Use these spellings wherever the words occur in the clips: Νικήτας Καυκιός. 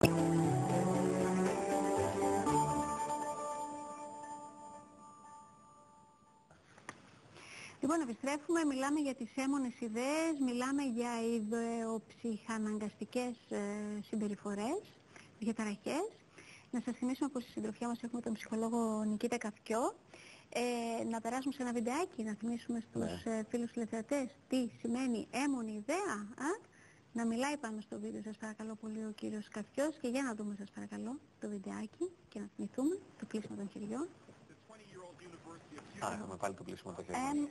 Λοιπόν, επιστρέφουμε, μιλάμε για τις έμμονες ιδέες, μιλάμε για ιδεοψυχαναγκαστικές συμπεριφορές, διαταραχές. Να σας θυμίσουμε πως στη συντροφιά μας έχουμε τον ψυχολόγο Νικήτα Καυκιό. Να περάσουμε σε ένα βιντεάκι, να θυμίσουμε στους φίλους τηλεθεατές τι σημαίνει έμμονη ιδέα. Να μιλάει πάνω στο βίντεο, σας παρακαλώ πολύ, ο κύριος Καυκιός. Και για να δούμε, σας παρακαλώ, το βιντεάκι και να θυμηθούμε το κλείσμα των χεριών. Α, έχουμε πάλι το κλείσιμο των χεριών.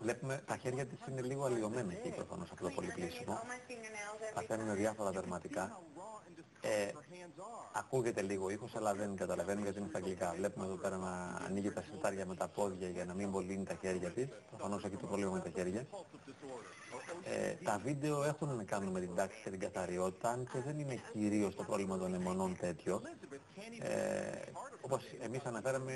Βλέπουμε τα χέρια της είναι λίγο αλλοιωμένα εκεί προφανώς αυτό το πολύ κλείσιμο. Παθαίνουμε διάφορα τερματικά. Ακούγεται λίγο ήχος, αλλά δεν καταλαβαίνουμε γιατί είναι στα αγγλικά. Βλέπουμε εδώ πέρα να ανοίγει τα συρτάρια με τα πόδια για να μην μολύνει τα χέρια της. Προφανώς έχει το πρόβλημα με τα χέρια. Τα βίντεο έχουν να κάνουν με την τάξη και την καθαριότητα, και δεν είναι κυρίως το πρόβλημα των αιμονών τέτοιο. Όπως εμείς αναφέραμε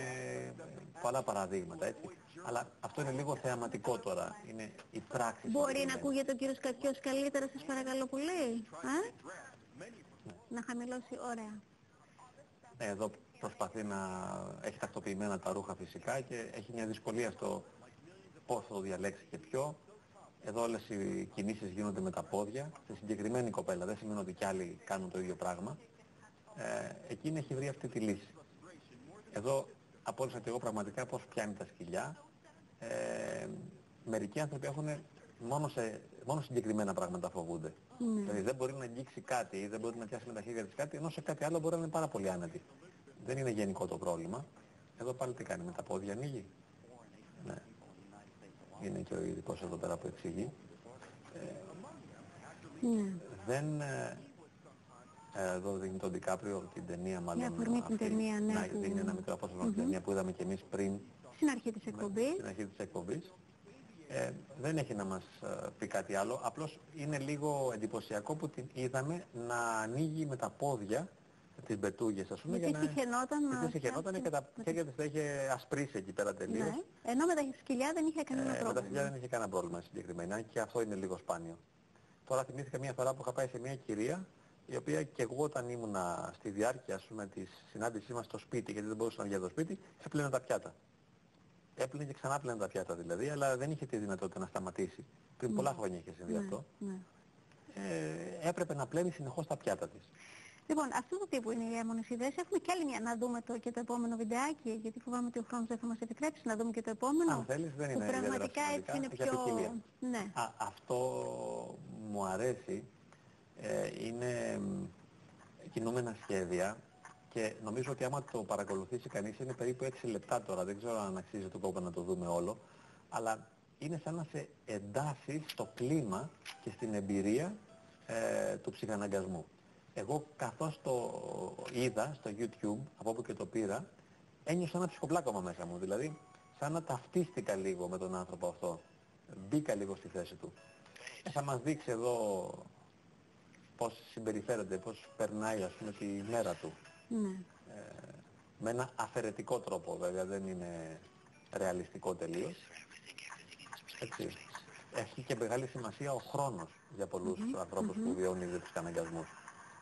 πολλά παραδείγματα, έτσι. Αλλά αυτό είναι λίγο θεαματικό τώρα. Είναι η πράξη. Μπορεί να ακούγεται ο κύριος Καυκιός καλύτερα, σας παρακαλώ πολύ. Να χαμηλώσει, ωραία. Εδώ προσπαθεί να έχει τακτοποιημένα τα ρούχα φυσικά και έχει μια δυσκολία στο πώς θα το διαλέξει και ποιο. Εδώ όλες οι κινήσεις γίνονται με τα πόδια. Στη συγκεκριμένη κοπέλα, δεν σημαίνει ότι κι άλλοι κάνουν το ίδιο πράγμα. Εκείνη έχει βρει αυτή τη λύση. Εδώ απόλυσα και εγώ πραγματικά πώς πιάνει τα σκυλιά. Μερικοί άνθρωποι έχουν μόνο συγκεκριμένα πράγματα φοβούνται. Δηλαδή δεν μπορεί να αγγίξει κάτι ή δεν μπορεί να πιάσει με τα χέρια της κάτι, ενώ σε κάτι άλλο μπορεί να είναι πάρα πολύ άνετη. Δεν είναι γενικό το πρόβλημα. Εδώ πάλι τι κάνει, με τα πόδια ανοίγει. Ναι. Είναι και ο ειδικός εδώ πέρα που εξηγεί. Δεν... Εδώ δίνει τον Ντικάπριο την ταινία, μάλλον αυτή, ταινία, ναι, να δίνει ένα μικρό απόσπασμα από την ταινία που είδαμε και εμείς πριν. Στην αρχή της εκπομπής. Στην αρχή της εκπομπής. Δεν έχει να μας πει κάτι άλλο, απλώς είναι λίγο εντυπωσιακό που την είδαμε να ανοίγει με τα πόδια τις μπετούγες, ας πούμε, γιατί συχαινόταν και τα χέρια της τα είχε ασπρίσει εκεί πέρα τελείως. Ναι. Ενώ με τα σκυλιά δεν είχε κανένα πρόβλημα. Με τα σκυλιά δεν είχε κανένα πρόβλημα συγκεκριμένα και αυτό είναι λίγο σπάνιο. Τώρα θυμήθηκα μια φορά που είχα πάει σε μια κυρία, η οποία και εγώ όταν ήμουνα στη διάρκεια, ας πούμε, της συνάντησής μας στο σπίτι, γιατί δεν μπορούσα να βγει από το σπίτι, έπλαινε τα πιάτα. Έπλαινε και ξανά πλένε τα πιάτα δηλαδή, αλλά δεν είχε τη δυνατότητα να σταματήσει. Πριν πολλά χρόνια είχε συμβεί αυτό. Έπρεπε να πλένει συνεχώς τα πιάτα της. Λοιπόν, αυτού του τύπου είναι οι έμμονες ιδέες. Έχουμε και άλλη μια να δούμε και το επόμενο βιντεάκι, γιατί φοβάμαι ότι ο χρόνος δεν θα μας επιτρέψει να δούμε και το επόμενο. Αν θέλεις, δεν είναι ιδέα. Πραγματικά έτσι είναι πιο. Ναι. Αυτό μου αρέσει. Είναι κινούμενα σχέδια. Και νομίζω ότι άμα το παρακολουθήσει κανείς, είναι περίπου 6 λεπτά τώρα, δεν ξέρω αν αξίζει το κόπο να το δούμε όλο, αλλά είναι σαν να σε εντάσσει στο κλίμα και στην εμπειρία του ψυχαναγκασμού. Εγώ καθώς το είδα στο YouTube, από όπου και το πήρα, ένιωσα ένα ψυχοπλάκωμα μέσα μου, δηλαδή σαν να ταυτίστηκα λίγο με τον άνθρωπο αυτό, μπήκα λίγο στη θέση του. Θα μας δείξει εδώ πώς συμπεριφέρεται, πώς περνάει, ας πούμε, τη μέρα του. Ναι. Με ένα αφαιρετικό τρόπο, βέβαια, δεν είναι ρεαλιστικό τελείως. Έτσι. Έχει και μεγάλη σημασία ο χρόνος για πολλούς ανθρώπους που βιώνουν ήδη τους αναγκασμούς.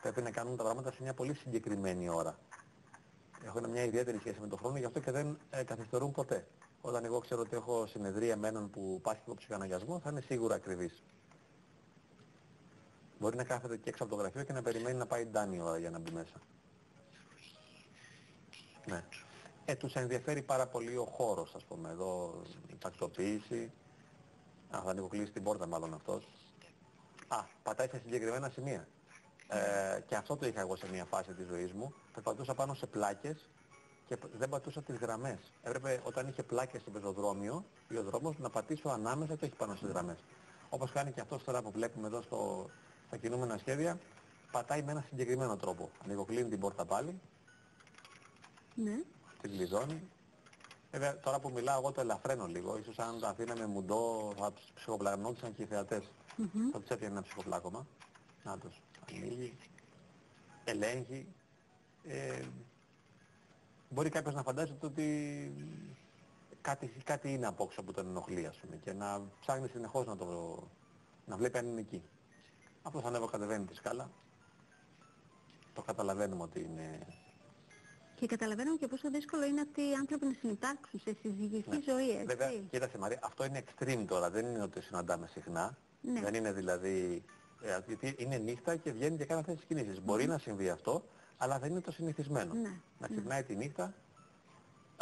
Πρέπει να κάνουν τα πράγματα σε μια πολύ συγκεκριμένη ώρα. Έχουν μια ιδιαίτερη σχέση με τον χρόνο, γι' αυτό και δεν καθυστερούν ποτέ. Όταν εγώ ξέρω ότι έχω συνεδρία με έναν που πάσχει από ψυχαναγκασμό, θα είναι σίγουρα ακριβής. Μπορεί να κάθεται και έξω από το γραφείο και να περιμένει να πάει ντάνη ώρα για να μπει μέσα. Ναι. Τους ενδιαφέρει πάρα πολύ ο χώρος, ας πούμε, εδώ η τακτοποίηση. Θα ανοικοκλείσει την πόρτα μάλλον αυτός. Πατάει σε συγκεκριμένα σημεία. Και αυτό το είχα εγώ σε μια φάση της ζωής μου. Περπατούσα πάνω σε πλάκες και δεν πατούσα τις γραμμές. Έπρεπε όταν είχε πλάκες στο πεζοδρόμιο ή ο δρόμος να πατήσω ανάμεσα και όχι πάνω στις γραμμές. Όπως κάνει και αυτός τώρα που βλέπουμε εδώ στα κινούμενα σχέδια, πατάει με ένα συγκεκριμένο τρόπο. Ανοικοκλείνει την πόρτα πάλι. Ναι. Την κλειδώνει. Βέβαια, τώρα που μιλάω, εγώ το ελαφραίνω λίγο. Ίσως αν το αφήναμε μουντό, θα ψυχοπλαγνόντουσαν και οι θεατές. Θα τους έπιανε ένα ψυχοπλάκωμα. Να τους ανοίγει. Ελέγχει. Μπορεί κάποιος να φαντάζεται ότι κάτι είναι απόξω που τον ενοχλεί, ας πούμε, και να ψάχνει συνεχώς να βλέπει αν είναι εκεί. Απλώς ανέβω, κατεβαίνει τη σκάλα. το καταλαβαίνουμε ότι είναι... Και καταλαβαίνουμε και πόσο δύσκολο είναι αυτοί οι άνθρωποι να συνεπάρξουν σε συζυγική ζωή, έτσι. Βέβαια, κοίταξε Μαρία, αυτό είναι extreme τώρα, δεν είναι ότι συναντάμε συχνά. Ναι. Δεν είναι δηλαδή... γιατί είναι νύχτα και βγαίνει και κάνει αυτές τις κινήσεις. Μπορεί να συμβεί αυτό, αλλά δεν είναι το συνηθισμένο. Ναι. Να ξυπνάει τη νύχτα,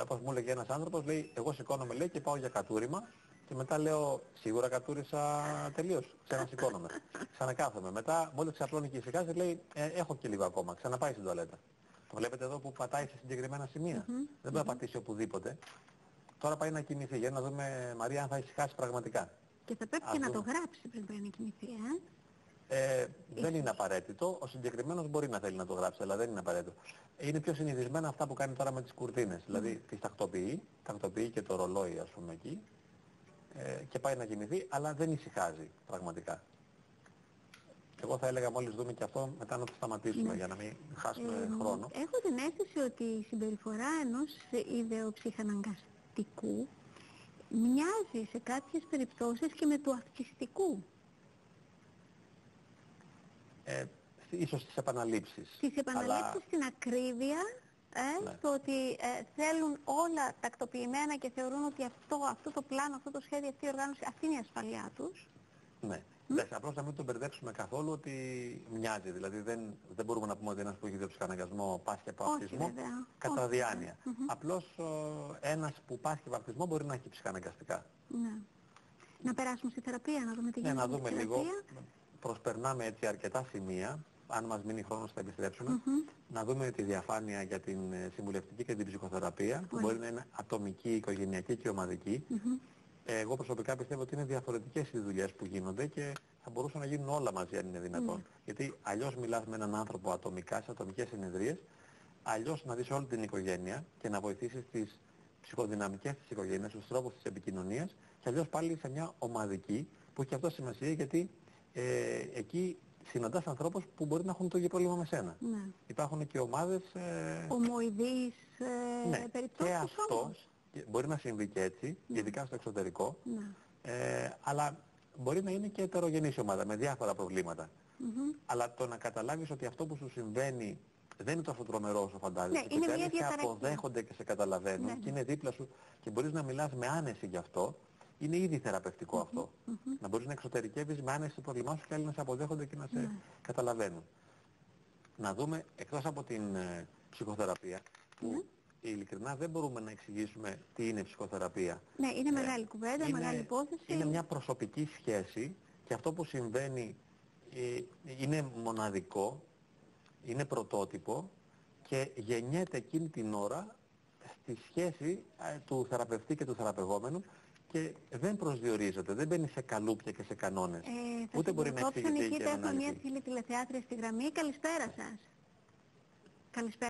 όπως μου έλεγε ένας άνθρωπος, λέει, εγώ σηκώνομαι λέει, και πάω για κατούριμα. Και μετά λέω, σίγουρα κατούρισα τελείως. Ξανασηκώνομαι. Ξανακάθομαι. Μετά, μόλις ξαπλώνει και ησυχάζει, λέει, έχω και λίγο ακόμα. Ξαναπάει στην τουαλέτα. Το βλέπετε εδώ που πατάει σε συγκεκριμένα σημεία. Δεν πρέπει να πατήσει οπουδήποτε. Τώρα πάει να κοιμηθεί. Για να δούμε, Μαρία, αν θα ησυχάσει πραγματικά. Και θα πρέπει και να το γράψει πριν πάει να κοιμηθεί, δεν είναι απαραίτητο. Ο συγκεκριμένος μπορεί να θέλει να το γράψει, αλλά δεν είναι απαραίτητο. Είναι πιο συνηθισμένα αυτά που κάνει τώρα με τις κουρτίνες. Δηλαδή τις τακτοποιεί και το ρολόι, ας πούμε, εκεί. Και πάει να κοιμηθεί, αλλά δεν ησυχάζει πραγματικά. Εγώ θα έλεγα μόλις δούμε και αυτό, μετά να το σταματήσουμε για να μην χάσουμε χρόνο. Έχω την αίσθηση ότι η συμπεριφορά ενός ιδεοψυχαναγκαστικού μοιάζει σε κάποιες περιπτώσεις και με του αυτιστικού. Ίσως στις επαναλήψεις. Στις επαναλήψεις, αλλά... στην ακρίβεια, στο ότι θέλουν όλα τακτοποιημένα και θεωρούν ότι αυτό το πλάνο, αυτό το σχέδιο, αυτή η οργάνωση, αυτή είναι η ασφαλειά τους. Ναι. Απλώς να μην τον μπερδέψουμε καθόλου ότι μοιάζει. Δηλαδή δεν μπορούμε να πούμε ότι ένας που έχει ιδιοψυχαναγκασμό πάσχει από αυτισμό κατά διάνοια. Απλώς ένας που πάσχει από αυτισμό μπορεί να έχει ψυχαναγκαστικά. Ναι. Να περάσουμε στη θεραπεία, να δούμε τι γίνεται. Ναι, να δούμε λίγο. Προσπερνάμε έτσι αρκετά σημεία. Αν μας μείνει χρόνος θα επιστρέψουμε. Να δούμε τη διαφάνεια για την συμβουλευτική και την ψυχοθεραπεία, που μπορεί να είναι ατομική, οικογενειακή και ομαδική. Εγώ προσωπικά πιστεύω ότι είναι διαφορετικές οι δουλειές που γίνονται και θα μπορούσαν να γίνουν όλα μαζί αν είναι δυνατόν. Γιατί αλλιώς μιλάς με έναν άνθρωπο ατομικά, σε ατομικές συνεδρίες, αλλιώς να δεις όλη την οικογένεια και να βοηθήσεις τις ψυχοδυναμικές της οικογένειας, τους τρόπους της επικοινωνίας, και αλλιώς πάλι σε μια ομαδική, που έχει αυτό σημασία γιατί εκεί συναντάς ανθρώπους που μπορεί να έχουν το ίδιο πρόβλημα με σένα. Ναι. Υπάρχουν και ομάδες... ομοειδείς περιπτώσεις. Και αυτό όμως μπορεί να συμβεί και έτσι, ειδικά στο εξωτερικό, αλλά μπορεί να είναι και ετερογενής ομάδα με διάφορα προβλήματα. Αλλά το να καταλάβεις ότι αυτό που σου συμβαίνει δεν είναι τόσο τρομερό όσο φαντάζεσαι. Ναι, είναι και αποδέχονται και σε καταλαβαίνουν και είναι δίπλα σου και μπορείς να μιλάς με άνεση γι' αυτό. Είναι ήδη θεραπευτικό αυτό. Να μπορείς να εξωτερικεύεις με άνεση το πρόβλημά σου και άλλοι να σε αποδέχονται και να σε καταλαβαίνουν. Να δούμε, εκτός από την ψυχοθεραπεία, που ειλικρινά δεν μπορούμε να εξηγήσουμε τι είναι ψυχοθεραπεία. Ναι, είναι μεγάλη κουβέντα, μεγάλη υπόθεση. Είναι μια προσωπική σχέση και αυτό που συμβαίνει είναι μοναδικό, είναι πρωτότυπο και γεννιέται εκείνη την ώρα στη σχέση του θεραπευτή και του θεραπευόμενου. Και δεν προσδιορίζεται, δεν μπαίνει σε καλούπια και σε κανόνες. Ούτε μπορεί να εξηγηθεί και να αναλυθεί. Νικήτα, έχω μια φίλη τηλεθεάτρια στη γραμμή. Καλησπέρα σας. Καλησπέρα.